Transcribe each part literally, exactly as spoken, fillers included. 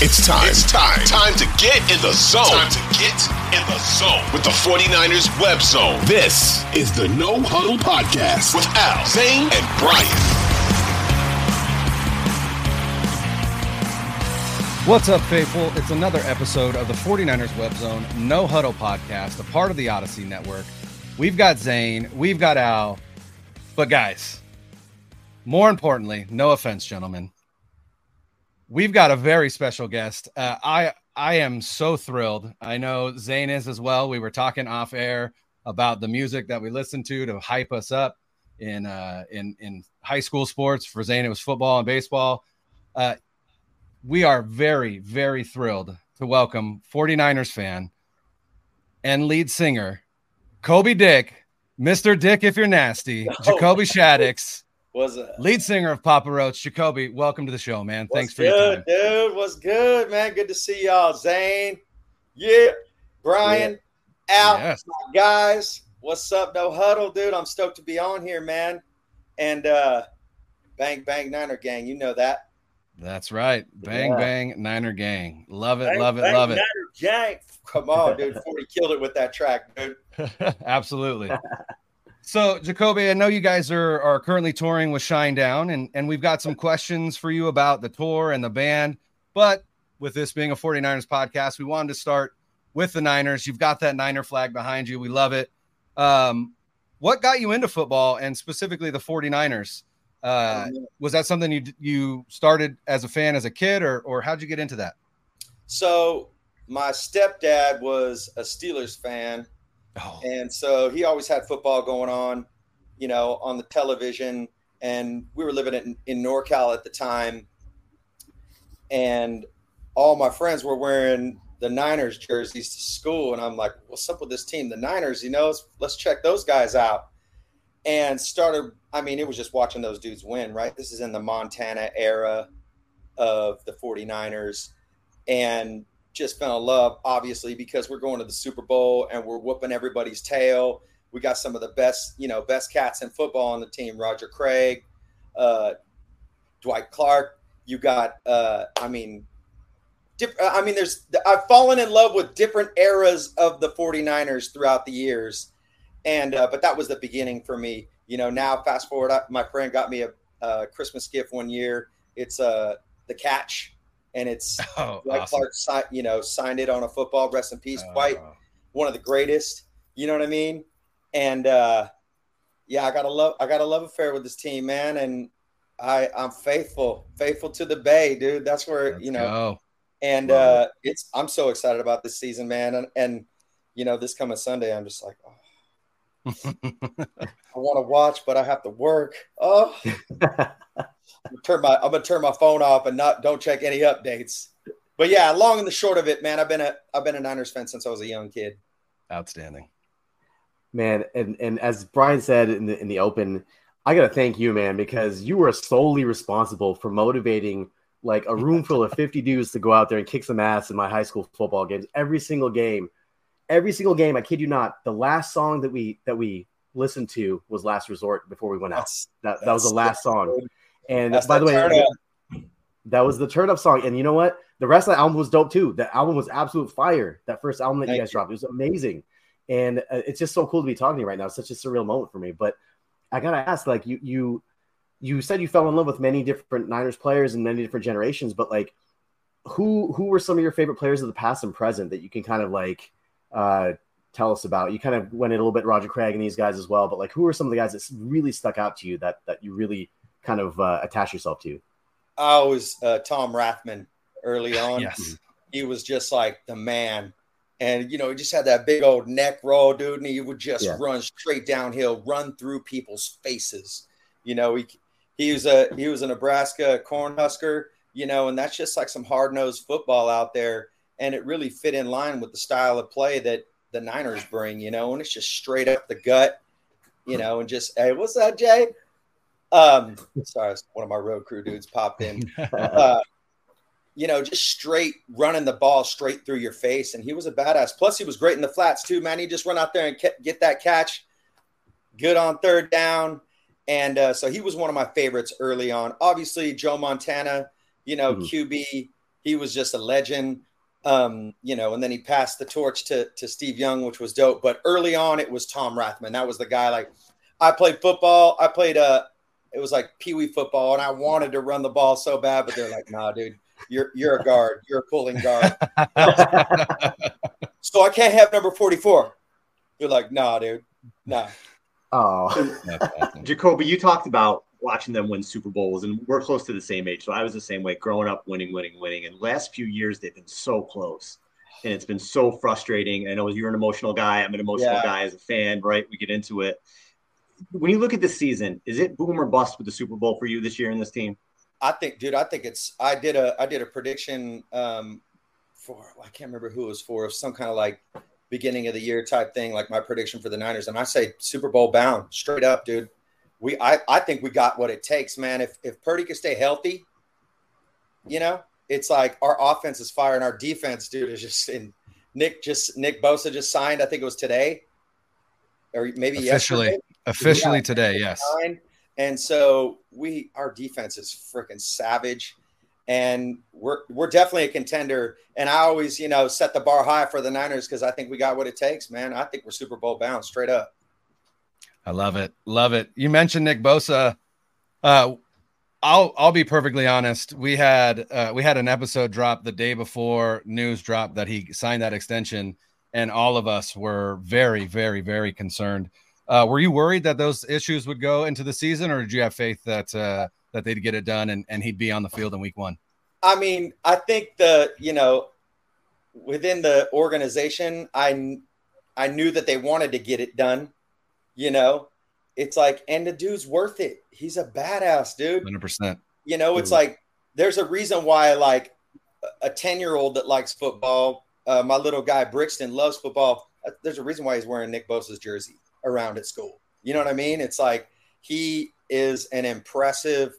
It's time. It's time. Time to get in the zone. Time to get in the zone with the forty-niners web zone. This is the No Huddle Podcast with Al, Zane, and Brian. What's up, faithful? It's another episode of the forty-niners web zone, No Huddle Podcast, a part of the Odyssey Network. We've got Zane. We've got Al. But guys, more importantly, no offense, gentlemen, we've got a very special guest. Uh, I I am so thrilled. I know Zane is as well. We were talking off air about the music that we listen to to hype us up in uh, in in high school sports. For Zane, it was football and baseball. Uh, we are very, very thrilled to welcome forty-niners fan and lead singer, Kobe Dick, Mister Dick if you're nasty, oh. Jacoby Shaddix. Was a lead singer of Papa Roach. Jacoby, welcome to the show, man. Thanks for good, your time. Dude, what's good, man? Good to see y'all. Zane, yeah, Brian, yeah. Al, yes. My guys. What's up, No Huddle, dude? I'm stoked to be on here, man. And uh, bang, bang, Niner gang. You know that. That's right. Bang, yeah. bang, Niner gang. Love it, bang, love it, bang, love it. Niner gang. Come on, dude. forty killed it with that track, dude. Absolutely. So, Jacoby, I know you guys are, are currently touring with Shinedown, and, and we've got some questions for you about the tour and the band. But with this being a forty-niners podcast, we wanted to start with the Niners. You've got that Niner flag behind you. We love it. Um, what got you into football and specifically the forty-niners? Uh, was that something you you started as a fan as a kid, or, or how'd you get into that? So my stepdad was a Steelers fan. Oh. And so he always had football going on, you know, on the television. And we were living in, in NorCal at the time. And all my friends were wearing the Niners jerseys to school. And I'm like, what's up with this team? The Niners, you know, let's check those guys out. And started, I mean, it was just watching those dudes win, right? This is in the Montana era of the forty-niners. And just fell in love, obviously, because we're going to the Super Bowl and we're whooping everybody's tail. We got some of the best, you know, best cats in football on the team. Roger Craig, uh, Dwight Clark. You got, uh, I mean, diff- I mean, there's, I've fallen in love with different eras of the forty-niners throughout the years. And, uh, but that was the beginning for me. You know, now fast forward, I, my friend got me a, a Christmas gift one year. It's uh, the catch. And it's oh, Dwight awesome. Clark, you know, signed it on a football. Rest in peace, Dwight, oh. one of the greatest. You know what I mean? And uh, yeah, I got a love, I got a love affair with this team, man. And I, I'm faithful, faithful to the Bay, dude. That's where Let's you know. Go. And uh, it's, I'm so excited about this season, man. And, and you know, this coming Sunday, I'm just like, oh. I want to watch, but I have to work. Oh. Turn my, I'm gonna turn my phone off and not don't check any updates. But yeah, long and the short of it, man, I've been a I've been a Niners fan since I was a young kid. Outstanding, man. And and as Brian said in the in the open, I gotta thank you, man, because you were solely responsible for motivating like a room full of fifty dudes to go out there and kick some ass in my high school football games. Every single game, every single game. I kid you not. The last song that we that we listened to was "Last Resort" before we went out. That's, that that was the last song. And that's by the way, that was the turn up song. And you know what? The rest of the album was dope too. The album was absolute fire. That first album that Thank you guys you. dropped, it was amazing. And uh, it's just so cool to be talking to you right now. It's such a surreal moment for me. But I gotta ask, like you, you, you said you fell in love with many different Niners players and many different generations, but like who, who were some of your favorite players of the past and present that you can kind of like uh, tell us about? You kind of went in a little bit, Roger Craig and these guys as well, but like, who are some of the guys that really stuck out to you that, that you really kind of uh, attach yourself to? I was uh, Tom Rathman early on. Yes. He was just like the man. And, you know, he just had that big old neck roll, dude. And he would just yeah. run straight downhill, run through people's faces. You know, he, he was a, he was a Nebraska Cornhusker, you know, and that's just like some hard nosed football out there. And it really fit in line with the style of play that the Niners bring, you know, and it's just straight up the gut, you know, and just, hey, what's that, Jay? Um, sorry, one of my road crew dudes popped in. Uh, you know, just straight running the ball straight through your face. And he was a badass. Plus, he was great in the flats too, man. He just run out there and get that catch. Good on third down. And uh, so he was one of my favorites early on. Obviously, Joe Montana, you know, mm-hmm. Q B, he was just a legend. Um, you know, and then he passed the torch to, to Steve Young, which was dope. But early on, it was Tom Rathman. That was the guy. Like, I played football. I played uh, – it was like Pee Wee football, and I wanted to run the ball so bad, but they're like, nah, dude. You're you're a guard. You're a pulling guard. So I can't have number forty-four. You're like, nah, dude. Nah. Oh. Awesome. Jacoby, you talked about watching them win Super Bowls, and we're close to the same age. So I was the same way growing up, winning, winning, winning. And last few years, they've been so close, and it's been so frustrating. I know you're an emotional guy. I'm an emotional yeah. guy as a fan, right? We get into it. When you look at this season, is it boom or bust with the Super Bowl for you this year in this team? I think, dude, I think it's, I did a, I did a prediction um, for, I can't remember who it was for, some kind of like beginning of the year type thing, like my prediction for the Niners. And I say Super Bowl bound straight up, dude. We, I, I think we got what it takes, man. If, if Purdy could stay healthy, you know, it's like our offense is fire and our defense, dude, is just in Nick, just Nick Bosa just signed. I think it was today or maybe officially, yesterday. officially yeah, today. Yes. Signed. And so we, our defense is freaking savage, and we're we're definitely a contender. And I always, you know, set the bar high for the Niners because I think we got what it takes, man. I think we're Super Bowl bound, straight up. I love it, love it. You mentioned Nick Bosa. Uh, I'll I'll be perfectly honest. We had uh, we had an episode drop the day before news dropped that he signed that extension, and all of us were very, very, very concerned. Uh, were you worried that those issues would go into the season, or did you have faith that uh, that they'd get it done and, and he'd be on the field in week one? I mean, I think the, you know, within the organization, I, I knew that they wanted to get it done. You know, it's like, and the dude's worth it. He's a badass, dude. one hundred percent. You know, it's Ooh. like, there's a reason why, like, a ten-year-old that likes football, uh, my little guy Brixton loves football. There's a reason why he's wearing Nick Bosa's jersey around at school. You know what I mean? It's like he is an impressive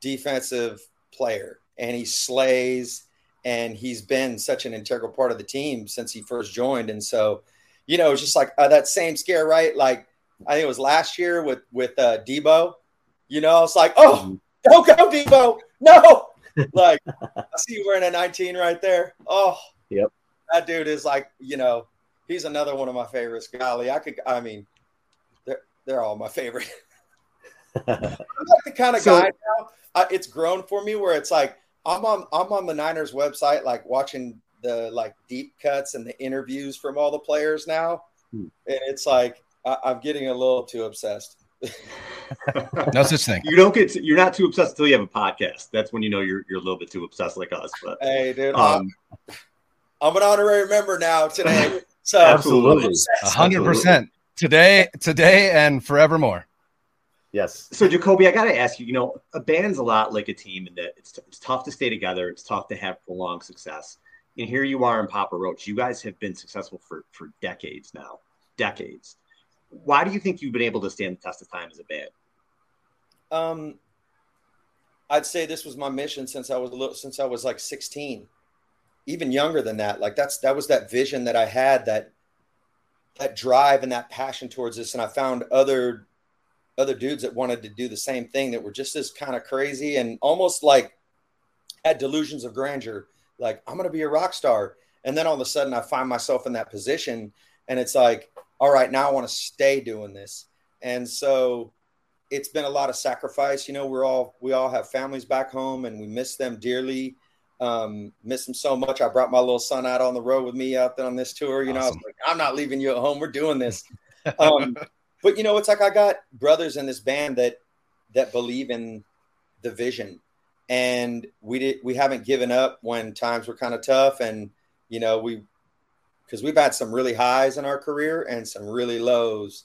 defensive player, and he slays, and he's been such an integral part of the team since he first joined. And so, you know, it's just like uh, that same scare, right? Like I think it was last year with, with uh, Debo, you know, it's like, oh, don't go Debo. No. Like I see you wearing a nineteen right there. Oh, yep. That dude is like, you know, he's another one of my favorites. Golly, I could. I mean, they're they're all my favorite. I'm like the kind of so, guy now. I, it's grown for me where it's like I'm on I'm on the Niners website, like watching the like deep cuts and the interviews from all the players now, hmm. and it's like I, I'm getting a little too obsessed. No such thing. You don't get. To, you're not too obsessed until you have a podcast. That's when you know you're you're a little bit too obsessed, like us. But hey, dude, um, I'm, I'm an honorary member now today. So absolutely, a hundred percent today, today, and forevermore. Yes. So, Jacoby, I got to ask you. You know, a band's a lot like a team in that it's t- it's tough to stay together. It's tough to have prolonged success. And here you are in Papa Roach. You guys have been successful for for decades now, decades. Why do you think you've been able to stand the test of time as a band? Um, I'd say this was my mission since I was a little, since I was like sixteen. Even younger than that, like that's that was that vision that I had, that that drive and that passion towards this. And I found other other dudes that wanted to do the same thing that were just as kind of crazy and almost like had delusions of grandeur. Like, I'm going to be a rock star. And then all of a sudden I find myself in that position, and it's like, all right, now I want to stay doing this. And so it's been a lot of sacrifice. You know, we're all, we all have families back home and we miss them dearly. Um, miss them so much. I brought my little son out on the road with me out there on this tour. You awesome. know, I was like, I'm not leaving you at home. We're doing this. Um, but you know, it's like, I got brothers in this band that, that believe in the vision, and we did, we haven't given up when times were kind of tough. And, you know, we, cause we've had some really highs in our career and some really lows.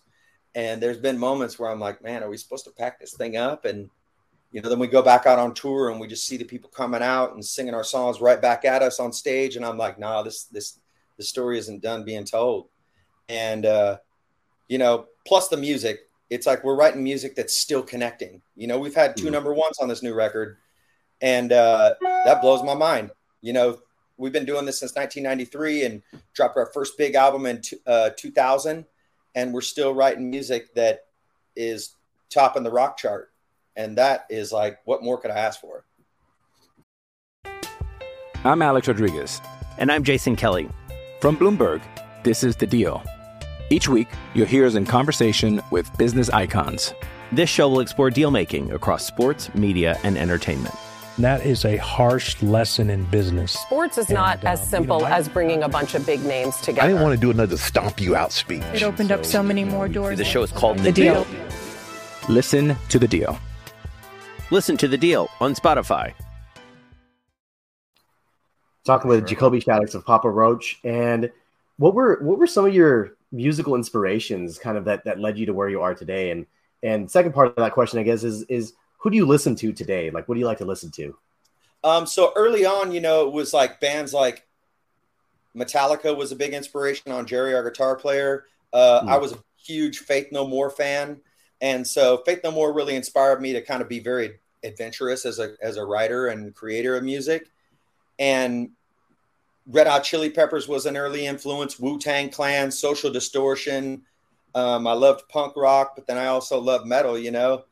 And there's been moments where I'm like, man, are we supposed to pack this thing up? And, you know, then we go back out on tour and we just see the people coming out and singing our songs right back at us on stage. And I'm like, nah, this, this, the story isn't done being told. And, uh, you know, plus the music, it's like, we're writing music that's still connecting. You know, we've had two number ones on this new record, and uh, that blows my mind. You know, we've been doing this since nineteen ninety-three and dropped our first big album in uh, two thousand. And we're still writing music that is topping the rock chart. And that is like, what more could I ask for? I'm Alex Rodriguez. And I'm Jason Kelly. From Bloomberg, this is The Deal. Each week, you'll hear us in conversation with business icons. This show will explore deal-making across sports, media, and entertainment. That is a harsh lesson in business. Sports is and, not as uh, simple you know, I, as bringing a bunch of big names together. I didn't want to do another stomp you out speech. It opened so, up so many more doors. The show is called The, the deal. deal. Listen to The Deal. Listen to The Deal on Spotify. Talking with Jacoby Shaddix of Papa Roach. And what were what were some of your musical inspirations kind of that, that led you to where you are today? And and second part of that question, I guess, is is who do you listen to today? Like, what do you like to listen to? Um, so early on, you know, it was like bands like Metallica was a big inspiration on Jerry, our guitar player. Uh, mm. I was a huge Faith No More fan. And so Faith No More really inspired me to kind of be very adventurous as a as a writer and creator of music. And Red Hot Chili Peppers was an early influence, Wu-Tang Clan, Social Distortion. Um, I loved punk rock, but then I also loved metal, you know.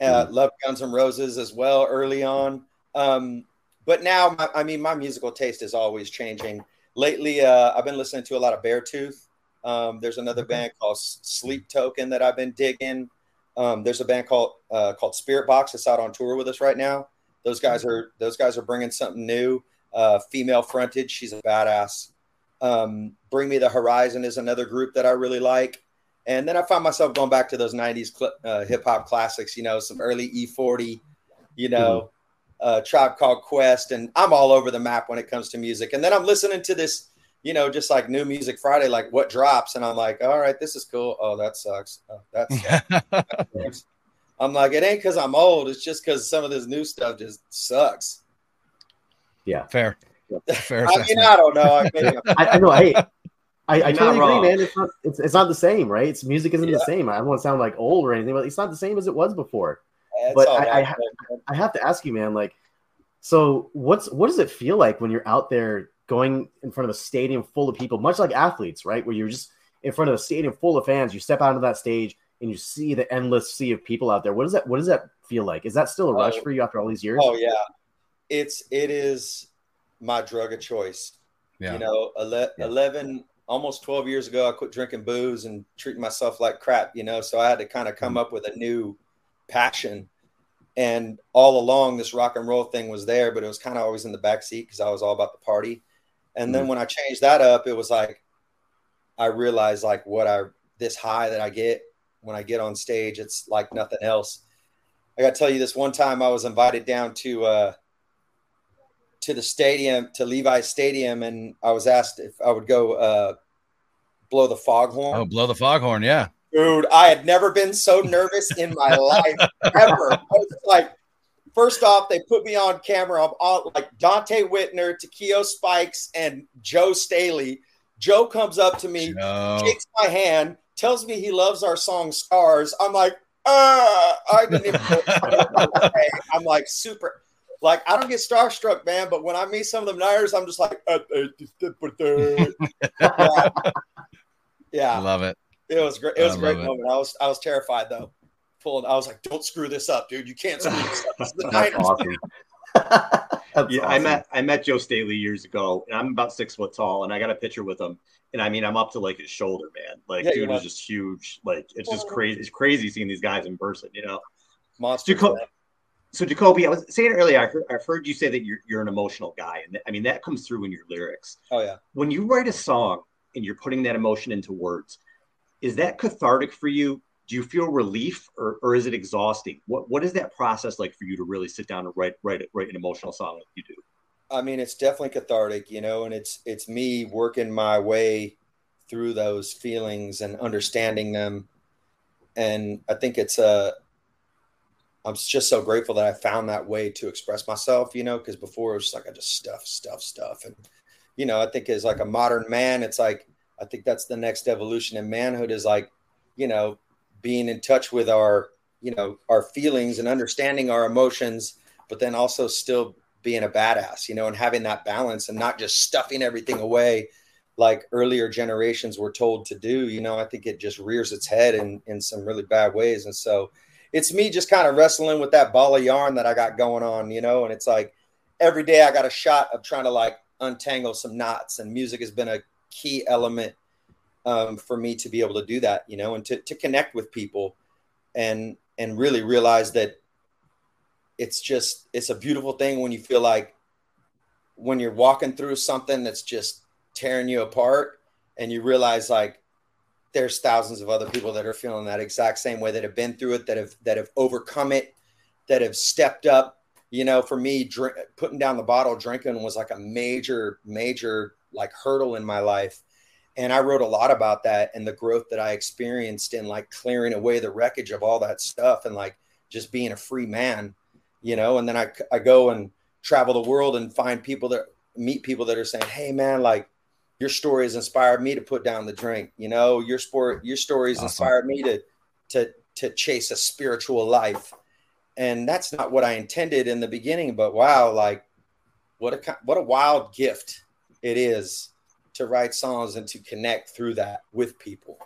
Uh, mm-hmm. Loved Guns N' Roses as well early on. Um, but now, my, I mean, my musical taste is always changing. Lately, uh, I've been listening to a lot of Beartooth. Um, there's another band called Sleep Token that I've been digging. Um, there's a band called uh, called Spiritbox that's out on tour with us right now. Those guys are those guys are bringing something new. Uh, female fronted, she's a badass. Um, Bring Me the Horizon is another group that I really like. And then I find myself going back to those nineties cl- uh, hip hop classics, you know, some early E forty, you know, mm-hmm. uh, Tribe Called Quest. And I'm all over the map when it comes to music. And then I'm listening to this, you know, just like New Music Friday, like what drops. And I'm like, all right, this is cool. Oh, that sucks. Oh, that sucks. I'm like, it ain't because I'm old. It's just because some of this new stuff just sucks. Yeah. Fair. Fair. I mean, I don't know. I, mean, I, I know. I I, I totally agree, man. It's not, it's, it's not the same, right? It's music isn't yeah. the same. I don't want to sound like old or anything, but it's not the same as it was before. That's but I, I, ha- I have to ask you, man. Like, so what's what does it feel like when you're out there going in front of a stadium full of people, much like athletes, right? Where you're just in front of a stadium full of fans. You step out onto that stage and you see the endless sea of people out there. What does that What does that feel like? Is that still a rush oh, for you after all these years? Oh yeah, it's it is my drug of choice. Yeah. You know, ele- yeah. eleven. Almost twelve years ago, I quit drinking booze and treating myself like crap, you know, so I had to kind of come up with a new passion. And all along, this rock and roll thing was there, but it was kind of always in the backseat because I was all about the party. And mm-hmm. then when I changed that up, it was like I realized like what I this high that I get when I get on stage, it's like nothing else. I got to tell you this one time I was invited down to uh, to the stadium, to Levi's Stadium, and I was asked if I would go uh, blow the foghorn. Oh, blow the foghorn, yeah. Dude, I had never been so nervous in my life ever. I was like, first off, they put me on camera. I'm all like Dante Whitner, Takeo Spikes, and Joe Staley. Joe comes up to me, Joe. Shakes my hand, tells me he loves our song Scars. I'm like, ah, I didn't even know. I'm like super. Like, I don't get starstruck, man, but when I meet some of them Niners, I'm just like, uh, uh, yeah. I love it. It was great. It was I a great it. moment. I was I was terrified, though. Pulling, I was like, don't screw this up, dude. You can't screw this up. It's the Niners. Awesome. yeah, awesome. I met I met Joe Staley years ago, and I'm about six foot tall, and I got a picture with him. And, I mean, I'm up to, like, his shoulder, man. Like, yeah, dude was just huge. Like, it's just crazy. It's crazy seeing these guys in person, you know? monster. Jaco- so Jacoby, I was saying earlier, I heard, I've heard you say that you're you're an emotional guy, and I mean that comes through in your lyrics. Oh yeah. When you write a song and you're putting that emotion into words, is that cathartic for you? Do you feel relief, or, or is it exhausting? What what is that process like for you to really sit down and write write write an emotional song like you do? I mean, it's definitely cathartic, you know, and it's it's me working my way through those feelings and understanding them. And I think it's a, I'm just so grateful that I found that way to express myself, you know, because before it was just like I just stuff, stuff, stuff. And, you know, I think as like a modern man, it's like, I think that's the next evolution in manhood is like, you know, being in touch with our, you know, our feelings and understanding our emotions, but then also still being a badass, you know, and having that balance and not just stuffing everything away like earlier generations were told to do. You know, I think it just rears its head in, in some really bad ways. And so it's me just kind of wrestling with that ball of yarn that I got going on, you know, and it's like every day I got a shot of trying to like untangle some knots, and music has been a key element um, for me to be able to do that, you know, and to, to connect with people and, and really realize that it's just, it's a beautiful thing when you feel like when you're walking through something that's just tearing you apart and you realize like there's thousands of other people that are feeling that exact same way, that have been through it, that have, that have overcome it, that have stepped up. You know, for me, drink, putting down the bottle, drinking was like a major, major like hurdle in my life. And I wrote a lot about that and the growth that I experienced in like clearing away the wreckage of all that stuff and like just being a free man, you know. And then I, I go and travel the world and find people that meet people that are saying, hey man, like your story has inspired me to put down the drink. You know, your sport, your stories awesome. Inspired me to, to, to chase a spiritual life. And that's not what I intended in the beginning, but wow, like what a, what a wild gift it is to write songs and to connect through that with people.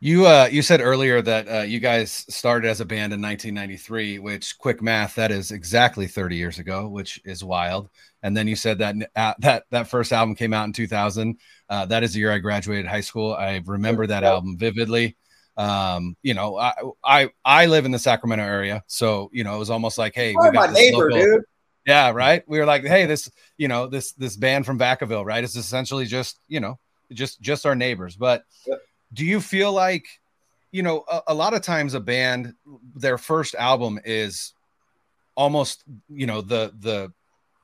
You, uh, you said earlier that uh, you guys started as a band in nineteen ninety-three, which quick math, that is exactly thirty years ago, which is wild. And then you said that uh, that, that first album came out in two thousand. Uh, that is the year I graduated high school. I remember that album vividly. Um, you know, I, I, I live in the Sacramento area, so, you know, it was almost like, hey, we got my neighbor, local, dude. Yeah. Right. We were like, hey, this, you know, this, this band from Vacaville, right. It's essentially just, you know, just, just our neighbors. But yeah. Do you feel like, you know, a, a lot of times a band, their first album is almost, you know, the the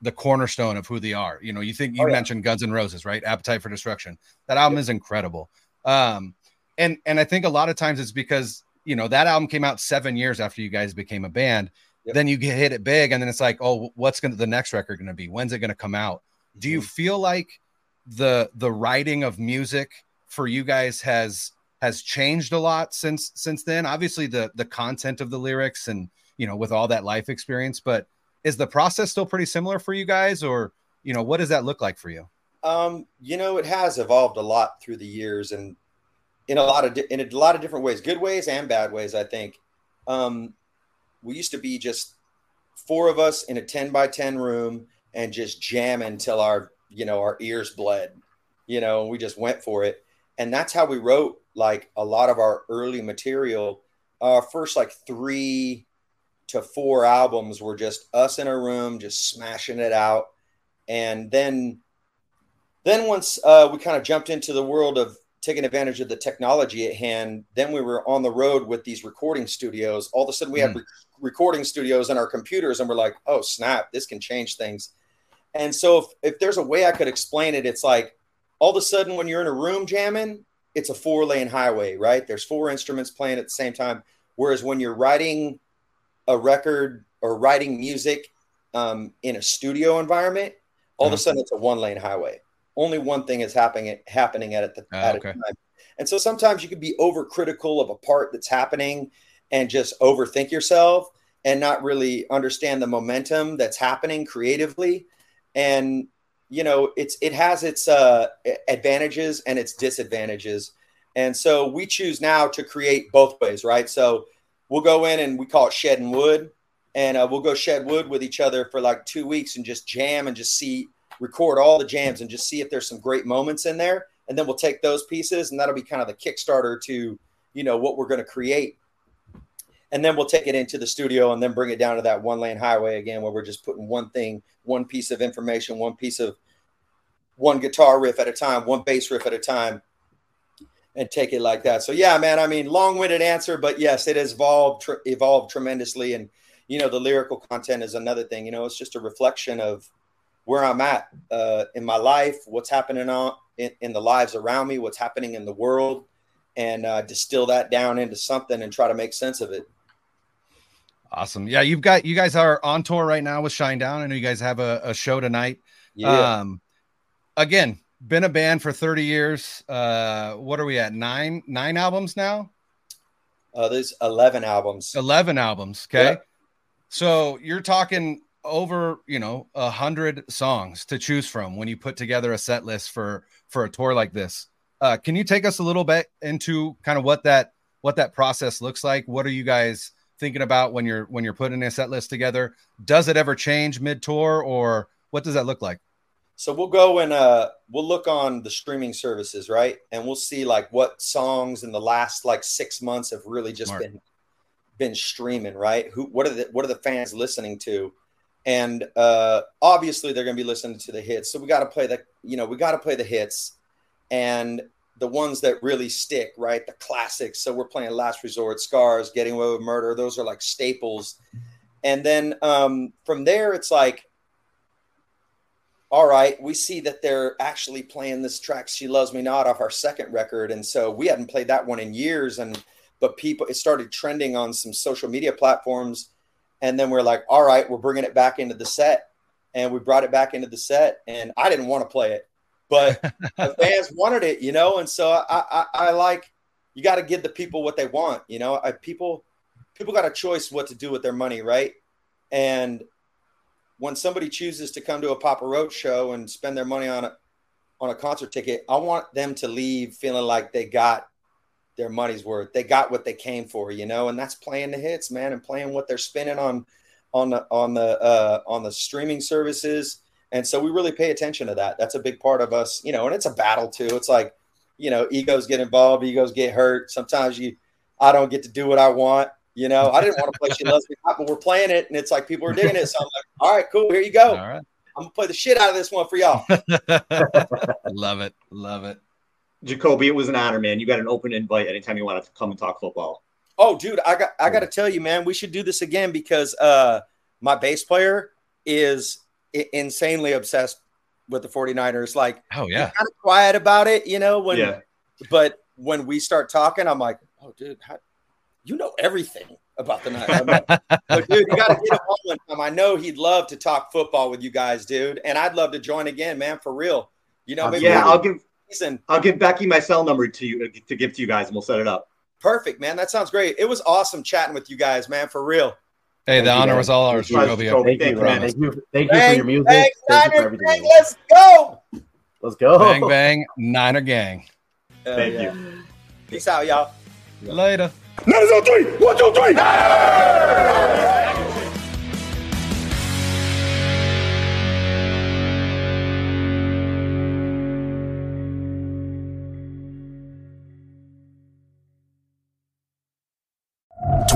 the cornerstone of who they are. You know, you think you oh, yeah. mentioned Guns N' Roses, right? Appetite for Destruction. That album yeah. is incredible. Um, and and I think a lot of times it's because, you know, that album came out seven years after you guys became a band. Yep. Then you get hit it big, and then it's like, oh, what's gonna the next record going to be? When's it going to come out? Mm-hmm. Do you feel like the the writing of music for you guys has has changed a lot since since then? Obviously the the content of the lyrics and, you know, with all that life experience, but is the process still pretty similar for you guys, or, you know, what does that look like for you? Um, you know, it has evolved a lot through the years, and in a lot of di- in a lot of different ways, good ways and bad ways, I think. Um, we used to be just four of us in a ten by ten room and just jam until our, you know, our ears bled, you know, we just went for it. And that's how we wrote like a lot of our early material. Our first like three to four albums were just us in a room, just smashing it out. And then, then once uh, we kind of jumped into the world of taking advantage of the technology at hand, then we were on the road with these recording studios. All of a sudden we mm. had re- recording studios on our computers, and we're like, oh snap, this can change things. And so if, if there's a way I could explain it, it's like, all of a sudden, when you're in a room jamming, it's a four-lane highway, right? There's four instruments playing at the same time. Whereas when you're writing a record or writing music um, in a studio environment, all mm-hmm. of a sudden it's a one-lane highway. Only one thing is happening happening at, at, the, oh, at okay. a time. And so sometimes you can be overcritical of a part that's happening and just overthink yourself and not really understand the momentum that's happening creatively. And you know, it's it has its uh, advantages and its disadvantages. And so we choose now to create both ways, right? So we'll go in and we call it shedding wood. And uh, we'll go shed wood with each other for like two weeks and just jam and just see, record all the jams and just see if there's some great moments in there. And then we'll take those pieces, and that'll be kind of the Kickstarter to, you know, what we're going to create. and then we'll take it into the studio and then bring it down to that one lane highway again, where we're just putting one thing, one piece of information, one piece of one guitar riff at a time, one bass riff at a time, and take it like that. So yeah, man, I mean, long-winded answer, but yes, it has evolved, tr- evolved tremendously. And, you know, the lyrical content is another thing, you know, it's just a reflection of where I'm at uh, in my life, what's happening on in, in the lives around me, what's happening in the world, and uh, distill that down into something and try to make sense of it. Awesome. Yeah. You've got, you guys are on tour right now with Shinedown. I know you guys have a, a show tonight. Yeah. Um, again, been a band for thirty years. Uh, what are we at? Nine, nine albums now. Uh, there's eleven albums, eleven albums. Okay. Yep. So you're talking over, you know, a hundred songs to choose from when you put together a set list for, for a tour like this. Uh, can you take us a little bit into kind of what that, what that process looks like? What are you guys thinking about when you're, when you're putting a set list together? Does it ever change mid tour, or what does that look like? So we'll go and uh, we'll look on the streaming services, right? And we'll see like what songs in the last like six months have really just Smart. been been streaming, right? Who, what are the what are the fans listening to? And uh, obviously they're going to be listening to the hits. So we got to play the, you know, we got to play the hits and the ones that really stick, right? The classics. So we're playing Last Resort, Scars, Getting Away with Murder. Those are like staples. And then um, from there, it's like, all right, we see that they're actually playing this track, She Loves Me Not, off our second record. And so we hadn't played that one in years. And but people, it started trending on some social media platforms. And then we're like, all right, we're bringing it back into the set. And we brought it back into the set. And I didn't want to play it, but the fans wanted it, you know? And so I, I, I like, you got to give the people what they want. You know, I, people, people got a choice what to do with their money. Right. And when somebody chooses to come to a Papa Roach show and spend their money on a, on a concert ticket, I want them to leave feeling like they got their money's worth. They got what they came for, you know, and that's playing the hits, man, and playing what they're spending on, on the, on the, uh, on the streaming services. And so we really pay attention to that. That's a big part of us, you know, and it's a battle too. It's like, you know, egos get involved, egos get hurt. Sometimes you, I don't get to do what I want. You know, I didn't want to play She Loves Me Not, but we're playing it, and it's like people are digging it. So I'm like, all right, cool, here you go. All right. I'm going to play the shit out of this one for y'all. Love it. Love it. Jacoby, it was an honor, man. You got an open invite anytime you want to come and talk football. Oh, dude, I got I got to tell you, man, we should do this again because uh, my bass player is insanely obsessed with the forty-niners. Like, oh, yeah. He's kind of quiet about it, you know, when, yeah. But when we start talking, I'm like, oh, dude, how you know everything about the night. Like, oh, dude, you got to get him on one time. I know he'd love to talk football with you guys, dude. And I'd love to join again, man, for real. You know, maybe yeah, I'll give, season. I'll give Becky my cell number to you to give to you guys and we'll set it up. Perfect, man. That sounds great. It was awesome chatting with you guys, man, for real. Hey, the honor was all ours. Thank you, man. Thank you for your music. Bang, thank you for everything. Let's go. Let's go. Bang, bang, Niner gang. Uh, thank yeah. you. Peace out, y'all. Yeah. Later. Let's go three. One, two, three.